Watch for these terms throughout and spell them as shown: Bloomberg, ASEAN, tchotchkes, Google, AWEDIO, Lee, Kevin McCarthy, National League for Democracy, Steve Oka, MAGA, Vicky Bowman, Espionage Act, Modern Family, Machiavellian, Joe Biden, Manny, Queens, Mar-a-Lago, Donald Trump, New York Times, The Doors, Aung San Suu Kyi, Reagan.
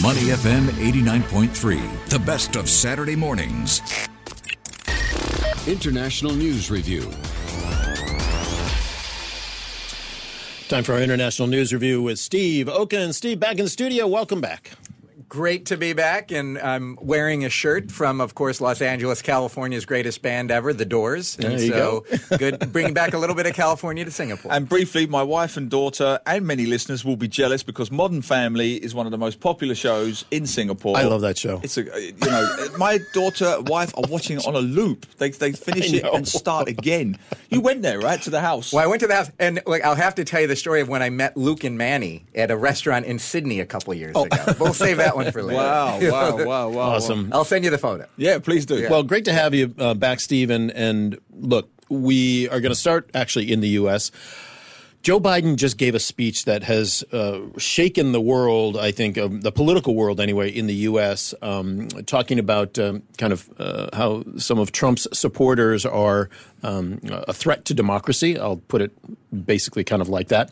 Money FM 89.3, the best of Saturday mornings. International News Review. Time for our International News Review with Steve Oka. And Steve, back in the studio. Welcome back. Great to be back, and I'm wearing a shirt from, of course, Los Angeles, California's greatest band ever, The Doors. And there you go. Good, bringing back a little bit of California to Singapore. And briefly, my wife and daughter and many listeners will be jealous because Modern Family is one of the most popular shows in Singapore. I love that show. It's my daughter and wife are watching it on a loop. They finish it and start again. You went there, right, to the house? Well, I went to the house, and I'll have to tell you the story of when I met Luke and Manny at a restaurant in Sydney a couple years ago. We'll save that one. For later. Wow. Awesome. I'll send you the photo. Yeah, please do. Yeah. Well, great to have you back, Steve. And look, we are going to start actually in the U.S. Joe Biden just gave a speech that has shaken the world, I think, the political world anyway, in the U.S., talking about how some of Trump's supporters are a threat to democracy. I'll put it basically kind of like that.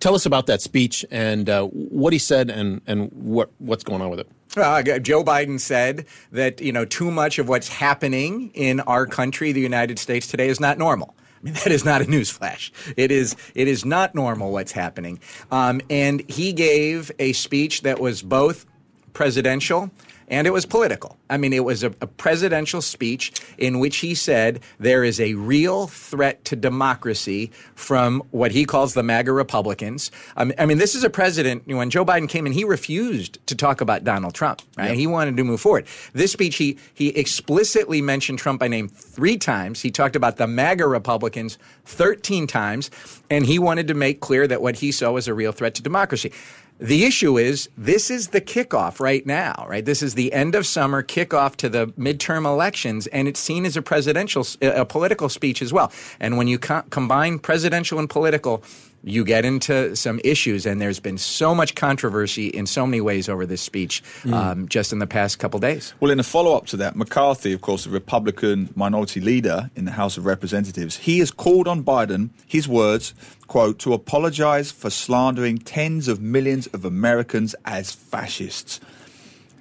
Tell us about that speech and what he said and what's going on with it. Joe Biden said that, too much of what's happening in our country, the United States today, is not normal. I mean, that is not a newsflash. It is not normal what's happening. And he gave a speech that was both presidential and it was political. I mean, it was a presidential speech in which he said there is a real threat to democracy from what he calls the MAGA Republicans. I mean, this is a president, when Joe Biden came in, he refused to talk about Donald Trump, right? Yep. He wanted to move forward. This speech, he explicitly mentioned Trump by name 3 times. He talked about the MAGA Republicans 13 times, and he wanted to make clear that what he saw was a real threat to democracy. The issue is, this is the kickoff right now, right? This is the end of summer kickoff to the midterm elections, and it's seen as a presidential, a political speech as well. And when you combine presidential and political, you get into some issues, and there's been so much controversy in so many ways over this speech just in the past couple days. Well, in a follow-up to that, McCarthy, of course, the Republican minority leader in the House of Representatives, he has called on Biden, his words, quote, to apologize for slandering tens of millions of Americans as fascists.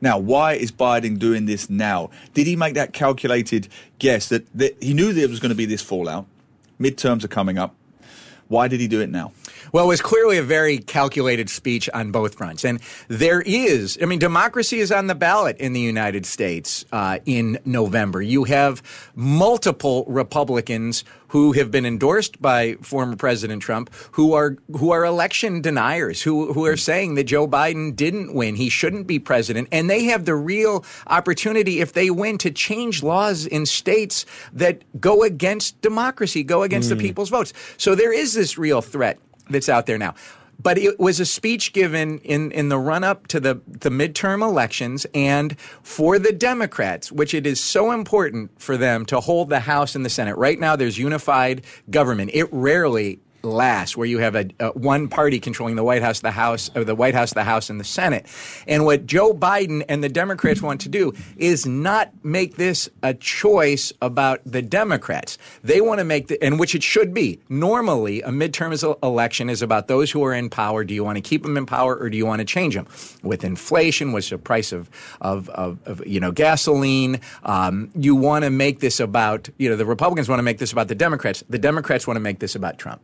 Now, why is Biden doing this now? Did he make that calculated guess that he knew there was going to be this fallout? Midterms are coming up. Why did he do it now? Well, it was clearly a very calculated speech on both fronts. And there is, democracy is on the ballot in the United States in November. You have multiple Republicans who have been endorsed by former President Trump, who are election deniers, who are saying that Joe Biden didn't win, he shouldn't be president, and they have the real opportunity, if they win, to change laws in states that go against democracy, go against the people's votes. So there is this real threat that's out there now. But it was a speech given in the run-up to the midterm elections, and for the Democrats, which it is so important for them to hold the House and the Senate. Right now, there's unified government. It rarely lasts, where you have a one party controlling the White House, the House, and the Senate. And what Joe Biden and the Democrats want to do is not make this a choice about the Democrats. They want to make and which it should be. Normally, a midterm election is about those who are in power. Do you want to keep them in power, or do you want to change them? With inflation, with the price of gasoline, you want to make this about the Republicans want to make this about the Democrats. The Democrats want to make this about Trump.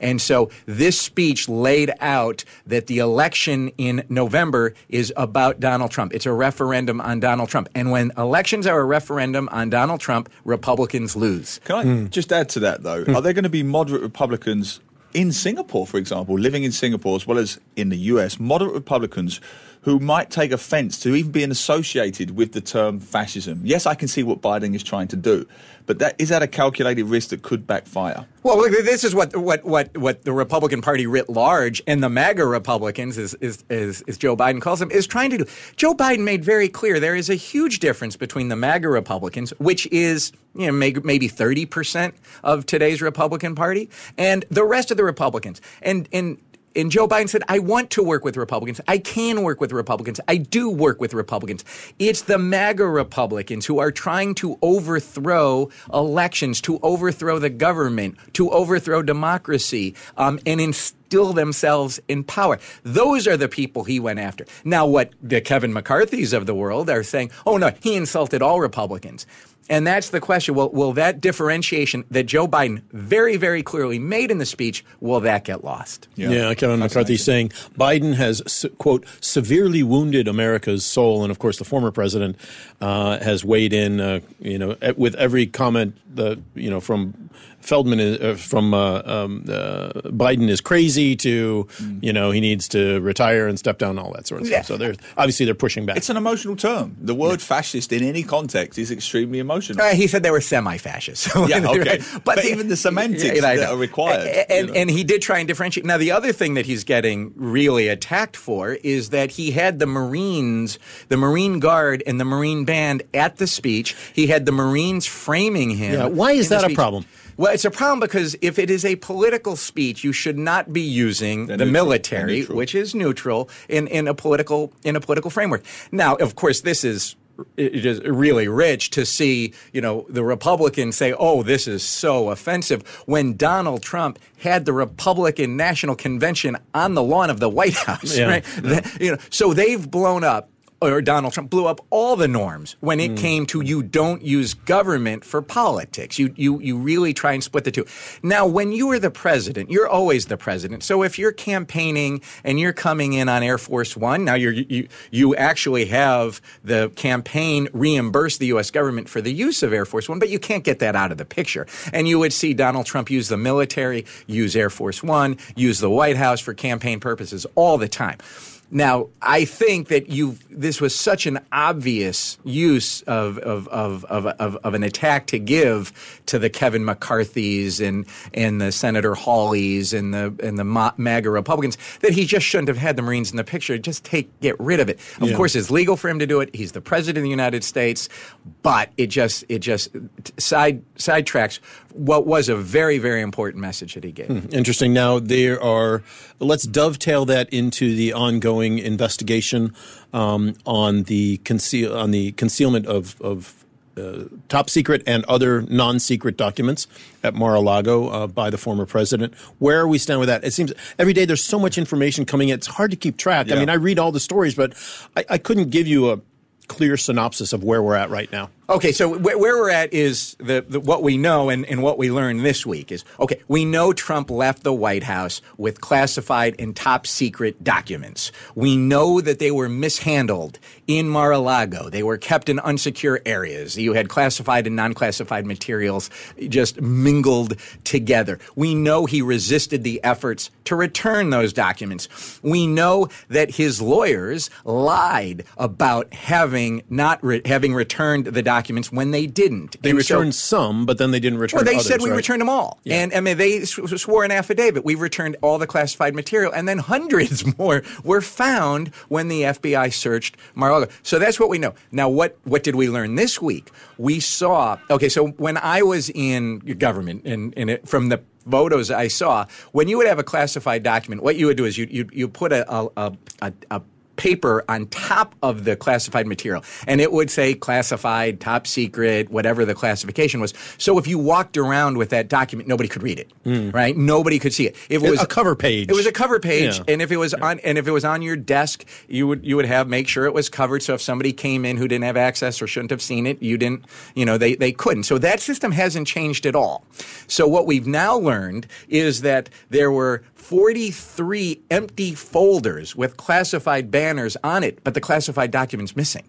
And so this speech laid out that the election in November is about Donald Trump. It's a referendum on Donald Trump. And when elections are a referendum on Donald Trump, Republicans lose. Can I just add to that, though? Are there going to be moderate Republicans in Singapore, for example, living in Singapore as well as in the U.S., moderate Republicans who might take offense to even being associated with the term fascism? Yes, I can see what Biden is trying to do, but is that a calculated risk that could backfire? Well, look, this is what the Republican Party writ large and the MAGA Republicans, as Joe Biden calls them, is trying to do. Joe Biden made very clear there is a huge difference between the MAGA Republicans, which is maybe 30% of today's Republican Party, and the rest of the Republicans. And And Joe Biden said, I want to work with Republicans. I can work with Republicans. I do work with Republicans. It's the MAGA Republicans who are trying to overthrow elections, to overthrow the government, to overthrow democracy, and instill themselves in power. Those are the people he went after. Now, what the Kevin McCarthys of the world are saying, oh, no, he insulted all Republicans. And that's the question. Will that differentiation that Joe Biden very, very clearly made in the speech, will that get lost? Yeah, Kevin McCarthy saying Biden has, quote, severely wounded America's soul. And, of course, the former president has weighed in, with every comment, from Feldman from Biden is crazy to, he needs to retire and step down and all that sort of stuff. So obviously they're pushing back. It's an emotional term. The word fascist in any context is extremely emotional. He said they were semi-fascists. Yeah, okay. Right? But even the semantics that are required. And he did try and differentiate. Now, the other thing that he's getting really attacked for is that he had the Marines, the Marine Guard and the Marine Band at the speech. He had the Marines framing him. Yeah, why is that a problem? Well, it's a problem because if it is a political speech, you should not be using the military, which is neutral, in a political framework. Now, of course, it is really rich to see, the Republicans say, oh, this is so offensive, when Donald Trump had the Republican National Convention on the lawn of the White House. Yeah. Right? Yeah. So they've blown up. Or Donald Trump blew up all the norms when it came to you don't use government for politics. You really try and split the two. Now, when you are the president, you're always the president. So if you're campaigning and you're coming in on Air Force One, now you actually have the campaign reimburse the U.S. government for the use of Air Force One, but you can't get that out of the picture. And you would see Donald Trump use the military, use Air Force One, use the White House for campaign purposes all the time. Now, I think that this was such an obvious use of an attack to give to the Kevin McCarthys and the Senator Hawleys and the MAGA Republicans that he just shouldn't have had the Marines in the picture. Just get rid of it. Of course, it's legal for him to do it. He's the president of the United States, but it just sidetracks what was a very, very important message that he gave. Interesting. Now let's dovetail that into the ongoing investigation on the concealment of top secret and other non-secret documents at Mar-a-Lago by the former president. Where are we standing with that? It seems every day there's so much information coming in. It's hard to keep track. Yeah. I mean, I read all the stories, but I couldn't give you a clear synopsis of where we're at right now. Okay, so where we're at is the what we know and what we learned this week is, okay, we know Trump left the White House with classified and top secret documents. We know that they were mishandled in Mar-a-Lago. They were kept in unsecure areas. You had classified and non-classified materials just mingled together. We know he resisted the efforts to return those documents. We know that his lawyers lied about having returned the documents when they didn't. They returned some, but then they didn't return others. Well, they said we returned them all. Yeah. And I mean, they swore an affidavit. We returned all the classified material. And then hundreds more were found when the FBI searched Mar-a-Lago. So that's what we know. Now, what did we learn this week? We saw, okay, so when I was in government and from the photos I saw, when you would have a classified document, what you would do is you put a paper on top of the classified material. And it would say classified, top secret, whatever the classification was. So if you walked around with that document, nobody could read it, right? Nobody could see it. If it was a cover page. It was a cover page. Yeah. And if it was on your desk, you would have make sure it was covered. So if somebody came in who didn't have access or shouldn't have seen it, they couldn't. So that system hasn't changed at all. So what we've now learned is that there were 43 empty folders with classified banners on it, but the classified document's missing.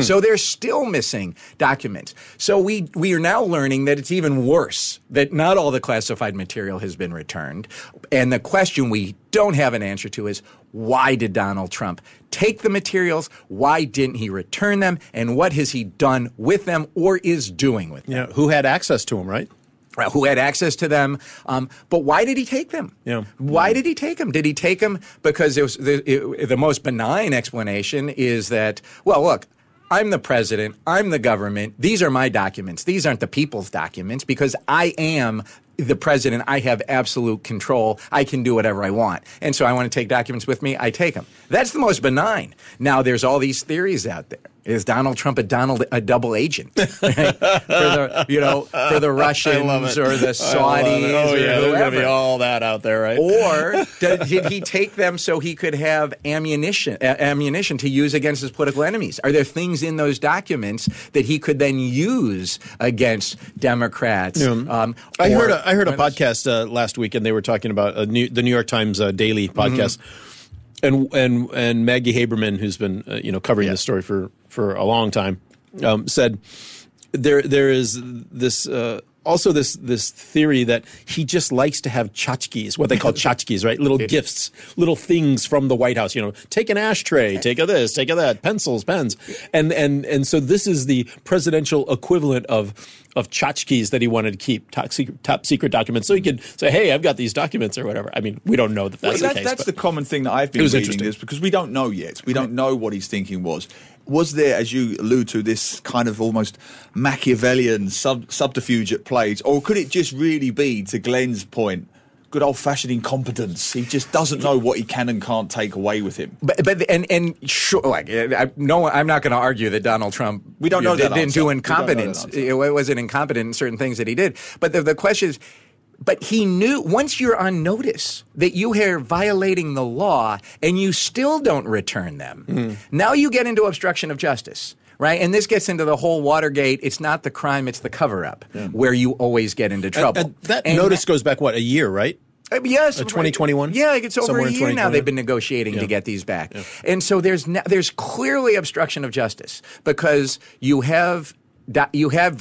So they're still missing documents. So we are now learning that it's even worse, that not all the classified material has been returned. And the question we don't have an answer to is, why did Donald Trump take the materials? Why didn't he return them? And what has he done with them or is doing with them? Yeah, who had access to them, right? Who had access to them. But why did he take them? Yeah. Why did he take them? Did he take them because the most benign explanation is that, well, look, I'm the president. I'm the government. These are my documents. These aren't the people's documents because I am the president. I have absolute control. I can do whatever I want. And so I want to take documents with me. I take them. That's the most benign. Now, there's all these theories out there. Is Donald Trump a double agent? Right? for the Russians or the Saudis or whoever. There's going to be all that out there, right? Or did he take them so he could have ammunition to use against his political enemies? Are there things in those documents that he could then use against Democrats? Yeah. I heard a podcast last week, and they were talking about the New York Times Daily podcast. Mm-hmm. And Maggie Haberman, who's been covering this story for a long time, said there is this also this theory that he just likes to have tchotchkes, what they call tchotchkes, right? Little gifts, little things from the White House. Take an ashtray, take a this, take a that, pencils, pens, and so this is the presidential equivalent of tchotchkes that he wanted to keep, top secret documents, so he could say, hey, I've got these documents or whatever. I mean, we don't know that's the case. That's the common thing that I've been reading is because we don't know yet. We don't know what his thinking was. Was there, as you allude to, this kind of almost Machiavellian subterfuge at play? Or could it just really be, to Glenn's point, good old-fashioned incompetence? He just doesn't know what he can and can't take away with him. I'm not going to argue that Donald Trump didn't do incompetence. It wasn't incompetent in certain things that he did. But the question is, but he knew once you're on notice that you are violating the law and you still don't return them, now you get into obstruction of justice. Right, and this gets into the whole Watergate. It's not the crime; it's the cover-up, where you always get into trouble. And notice goes back a year, right? Yes, 2021. Yeah, it's over a year now. They've been negotiating to get these back, and so there's clearly obstruction of justice because you have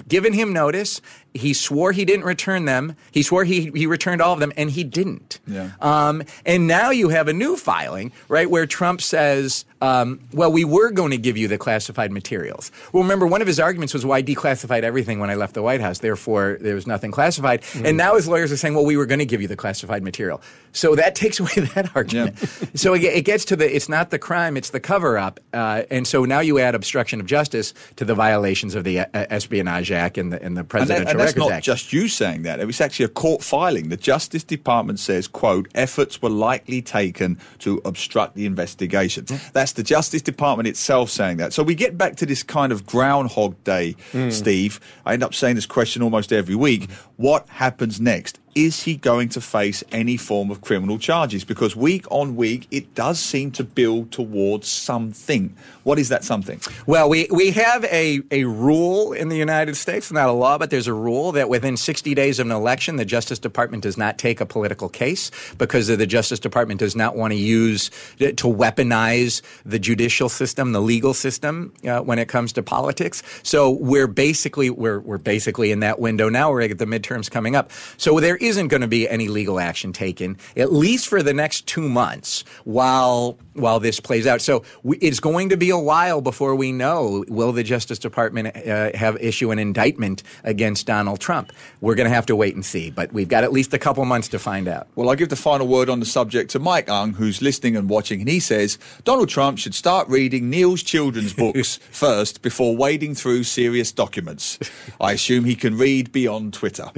given him notice. He swore he didn't return them. He swore he returned all of them, and he didn't. Yeah. And now you have a new filing, right, where Trump says, we were going to give you the classified materials. Well, remember, one of his arguments was, well, I declassified everything when I left the White House. Therefore, there was nothing classified. Mm-hmm. And now his lawyers are saying, well, we were going to give you the classified material. So that takes away that argument. Yeah. So it gets to it's not the crime, it's the cover-up. And so now you add obstruction of justice to the violations of the Espionage Act and the presidential and that's not act. Just you saying that. It was actually a court filing. The Justice Department says, quote, efforts were likely taken to obstruct the investigation. That's the Justice Department itself saying that. So we get back to this kind of Groundhog Day, Steve. I end up saying this question almost every week. What happens next? Is he going to face any form of criminal charges? Because week on week, it does seem to build towards something. What is that something? Well, we have a rule in the United States, not a law, but there's a rule that within 60 days of an election, the Justice Department does not take a political case because the Justice Department does not want to use to weaponize the judicial system, the legal system when it comes to politics. So we're basically in that window now. We're at the midterms coming up. So there isn't going to be any legal action taken, at least for the next 2 months while this plays out. So it's going to be a while before we know, will the Justice Department issue an indictment against Donald Trump? We're going to have to wait and see, but we've got at least a couple months to find out. Well, I'll give the final word on the subject to Mike Ung, who's listening and watching, and he says Donald Trump should start reading Neil's children's books first before wading through serious documents. I assume he can read beyond Twitter.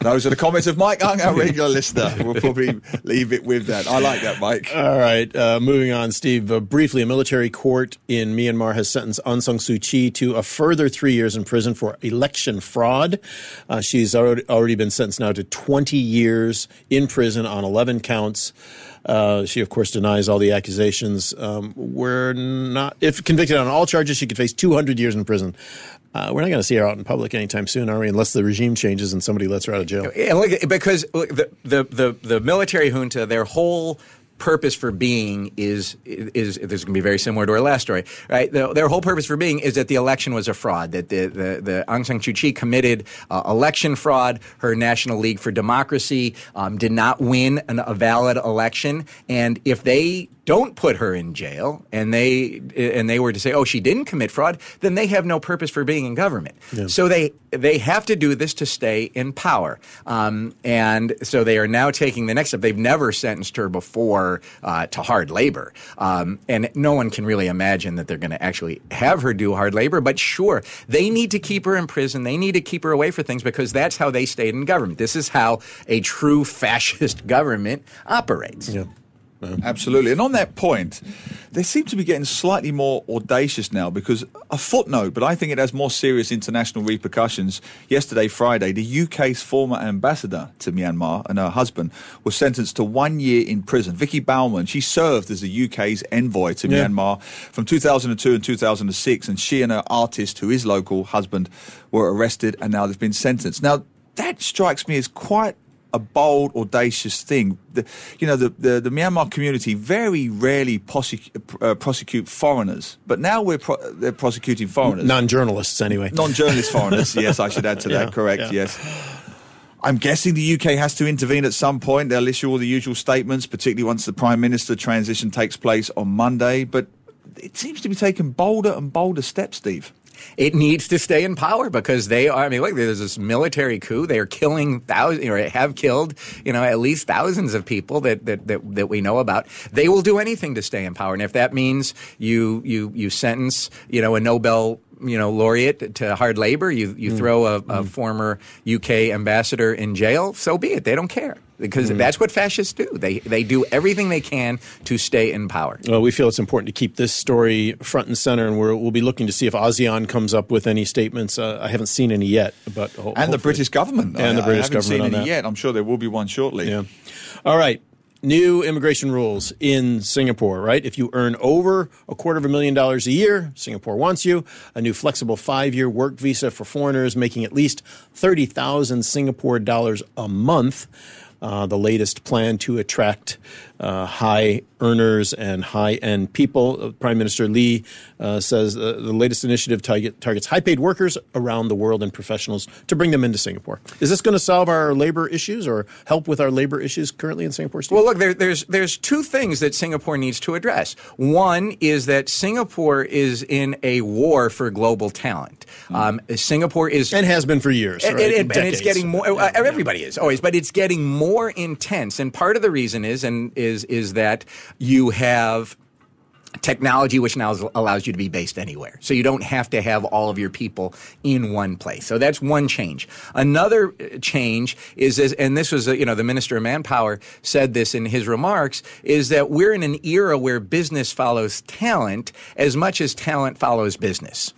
Those are the comments of Mike Ung, our regular listener. We'll probably leave it with that. I like that, Mike. All right. Moving on, Steve. Briefly, a military court in Myanmar has sentenced Aung San Suu Kyi to a further 3 years in prison for election fraud. She's already been sentenced now to 20 years in prison on 11 counts. She, of course, denies all the accusations. If convicted on all charges, she could face 200 years in prison. We're not going to see her out in public anytime soon, are we? Unless the regime changes and somebody lets her out of jail. And because the military junta, their whole purpose for being is this is going to be very similar to our last story, right? Their whole purpose for being is that the election was a fraud, that the Aung San Suu Kyi committed election fraud. Her National League for Democracy did not win a valid election, and if they don't put her in jail and they were to say, oh, she didn't commit fraud, then they have no purpose for being in government. Yeah. So they have to do this to stay in power, and so they are now taking the next step. They've never sentenced her before. her to hard labor. And no one can really imagine that they're going to actually have her do hard labor. But sure, they need to keep her in prison. They need to keep her away for things because that's how they stayed in government. This is how a true fascist government operates. Yeah. No. Absolutely. And on that point, they seem to be getting slightly more audacious now because a footnote, but I think it has more serious international repercussions. Yesterday, Friday, the UK's former ambassador to Myanmar and her husband were sentenced to 1 year in prison. Vicky Bowman, she served as the UK's envoy to Myanmar from 2002 and 2006, and she and her artist, who is local, husband, were arrested and now they've been sentenced. Now, that strikes me as quite a bold, audacious thing. The Myanmar community very rarely prosecute foreigners, but now they're prosecuting foreigners. Non-journalists, anyway. Non-journalist foreigners, yes, I should add to that, correct, yes. I'm guessing the UK has to intervene at some point. They'll issue all the usual statements, particularly once the Prime Minister transition takes place on Monday, but it seems to be taking bolder and bolder steps, Steve. It needs to stay in power because they are, I mean, look, there's this military coup. They are killing thousands, or have killed, at least thousands of people that we know about. They will do anything to stay in power. And if that means you sentence, a Nobel laureate to hard labor, you throw a former UK ambassador in jail, so be it. They don't care. Because that's what fascists do. They do everything they can to stay in power. Well, we feel it's important to keep this story front and center, and we'll be looking to see if ASEAN comes up with any statements. I haven't seen any yet, but hopefully. The British government. And the British government. I haven't seen any yet. I'm sure there will be one shortly. Yeah. All right. New immigration rules in Singapore, right? If you earn over $250,000 a year, Singapore wants you. A new flexible 5-year work visa for foreigners making at least 30,000 Singapore dollars a month. The latest plan to attract high earners and high-end people. Prime Minister Lee says the latest initiative targets high-paid workers around the world and professionals to bring them into Singapore. Is this going to solve our labor issues or help with our labor issues currently in Singapore, Steve? Well, look, there's two things that Singapore needs to address. One is that Singapore is in a war for global talent. Singapore is... And has been for years, right? And it's getting more... Everybody is always, but it's getting more intense. And part of the reason is that you have technology, which now allows you to be based anywhere. So you don't have to have all of your people in one place. So that's one change. Another change is, and this was, the Minister of Manpower said this in his remarks, is that we're in an era where business follows talent as much as talent follows business.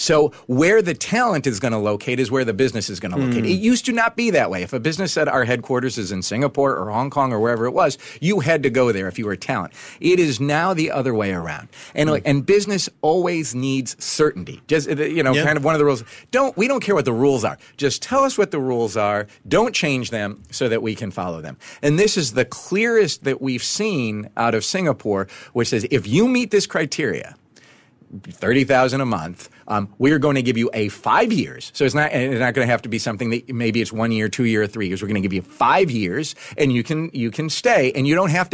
So where the talent is going to locate is where the business is going to locate. It used to not be that way. If a business said our headquarters is in Singapore or Hong Kong or wherever it was, you had to go there if you were talent. It is now the other way around. And business always needs certainty. Just kind of one of the rules. We don't care what the rules are. Just tell us what the rules are. Don't change them so that we can follow them. And this is the clearest that we've seen out of Singapore, which says if you meet this criteria, 30,000 a month. We are going to give you a 5 years. So it's not going to have to be something that maybe it's 1 year, 2 year, 3 years. We're going to give you 5 years, and you can stay, and you don't have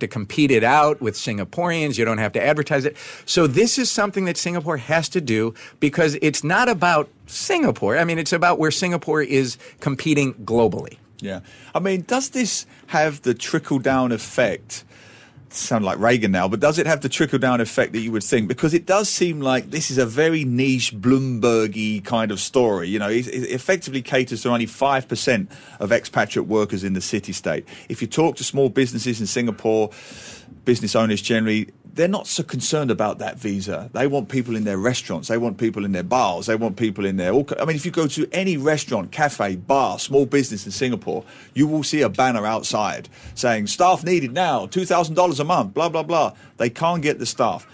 to compete it out with Singaporeans. You don't have to advertise it. So this is something that Singapore has to do because it's not about Singapore. I mean, it's about where Singapore is competing globally. Yeah, I mean, does this have the trickle down effect? Sound like Reagan now, but does it have the trickle-down effect that you would think? Because it does seem like this is a very niche, Bloomberg-y kind of story. It effectively caters to only 5% of expatriate workers in the city-state. If you talk to small businesses in Singapore, business owners generally, they're not so concerned about that visa. They want people in their restaurants. They want people in their bars. They want people in their... I mean, if you go to any restaurant, cafe, bar, small business in Singapore, you will see a banner outside saying, staff needed now, $2,000 a month, blah, blah, blah. They can't get the staff.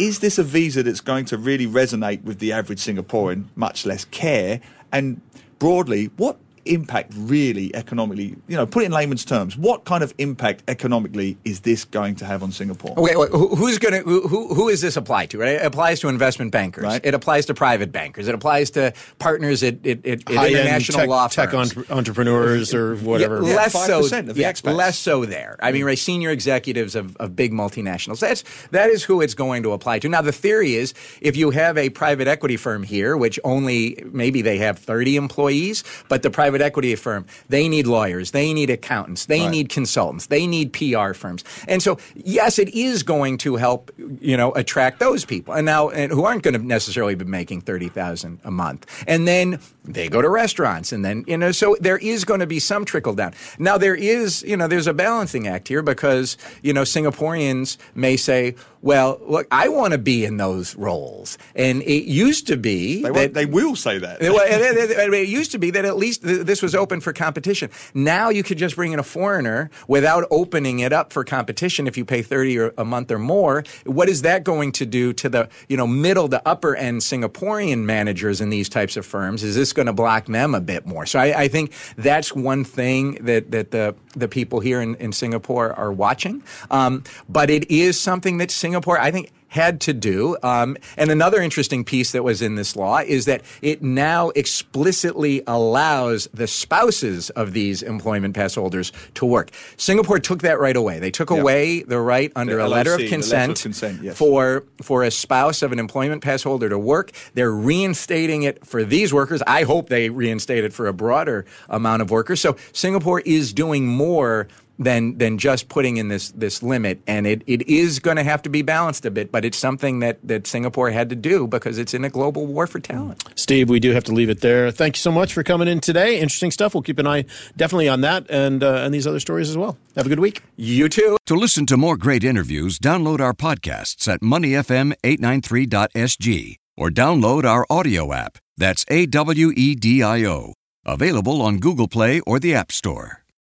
Is this a visa that's going to really resonate with the average Singaporean, much less care? And broadly, what impact really economically, put it in layman's terms, what kind of impact economically is this going to have on Singapore? Okay, who is this apply to, right? It applies to investment bankers. Right. It applies to private bankers. It applies to partners at international law firms. Tech entrepreneurs or whatever. Yeah, less 5% so, of the expats. Less so there. I mean, right, senior executives of big multinationals. That is who it's going to apply to. Now, the theory is if you have a private equity firm here, which only maybe they have 30 employees, but the private private equity firm, they need lawyers, they need accountants, they need consultants, they need PR firms. And so, yes, it is going to help, you know, attract those people and now and who aren't going to necessarily be making $30,000 a month. And then they go to restaurants and then, you know, so there is going to be some trickle down. Now, there is, you know, there's a balancing act here because, you know, Singaporeans may say, well, look, I want to be in those roles. And it used to be that they will say that. It used to be that at least this was open for competition. Now you could just bring in a foreigner without opening it up for competition if you pay $30 a month or more. What is that going to do to the, you know, middle to upper end Singaporean managers in these types of firms? Is this going to block them a bit more? So I think that's one thing that the people here in Singapore are watching. But it is something that Singapore, I think, had to do. And another interesting piece that was in this law is that it now explicitly allows the spouses of these employment pass holders to work. Singapore took that right away. They took away the right under a letter of consent, for a spouse of an employment pass holder to work. They're reinstating it for these workers. I hope they reinstate it for a broader amount of workers. So Singapore is doing more than just putting in this limit. And it is going to have to be balanced a bit, but it's something that Singapore had to do because it's in a global war for talent. Steve, we do have to leave it there. Thank you so much for coming in today. Interesting stuff. We'll keep an eye definitely on that and these other stories as well. Have a good week. You too. To listen to more great interviews, download our podcasts at moneyfm893.sg or download our audio app. That's AWEDIO. Available on Google Play or the App Store.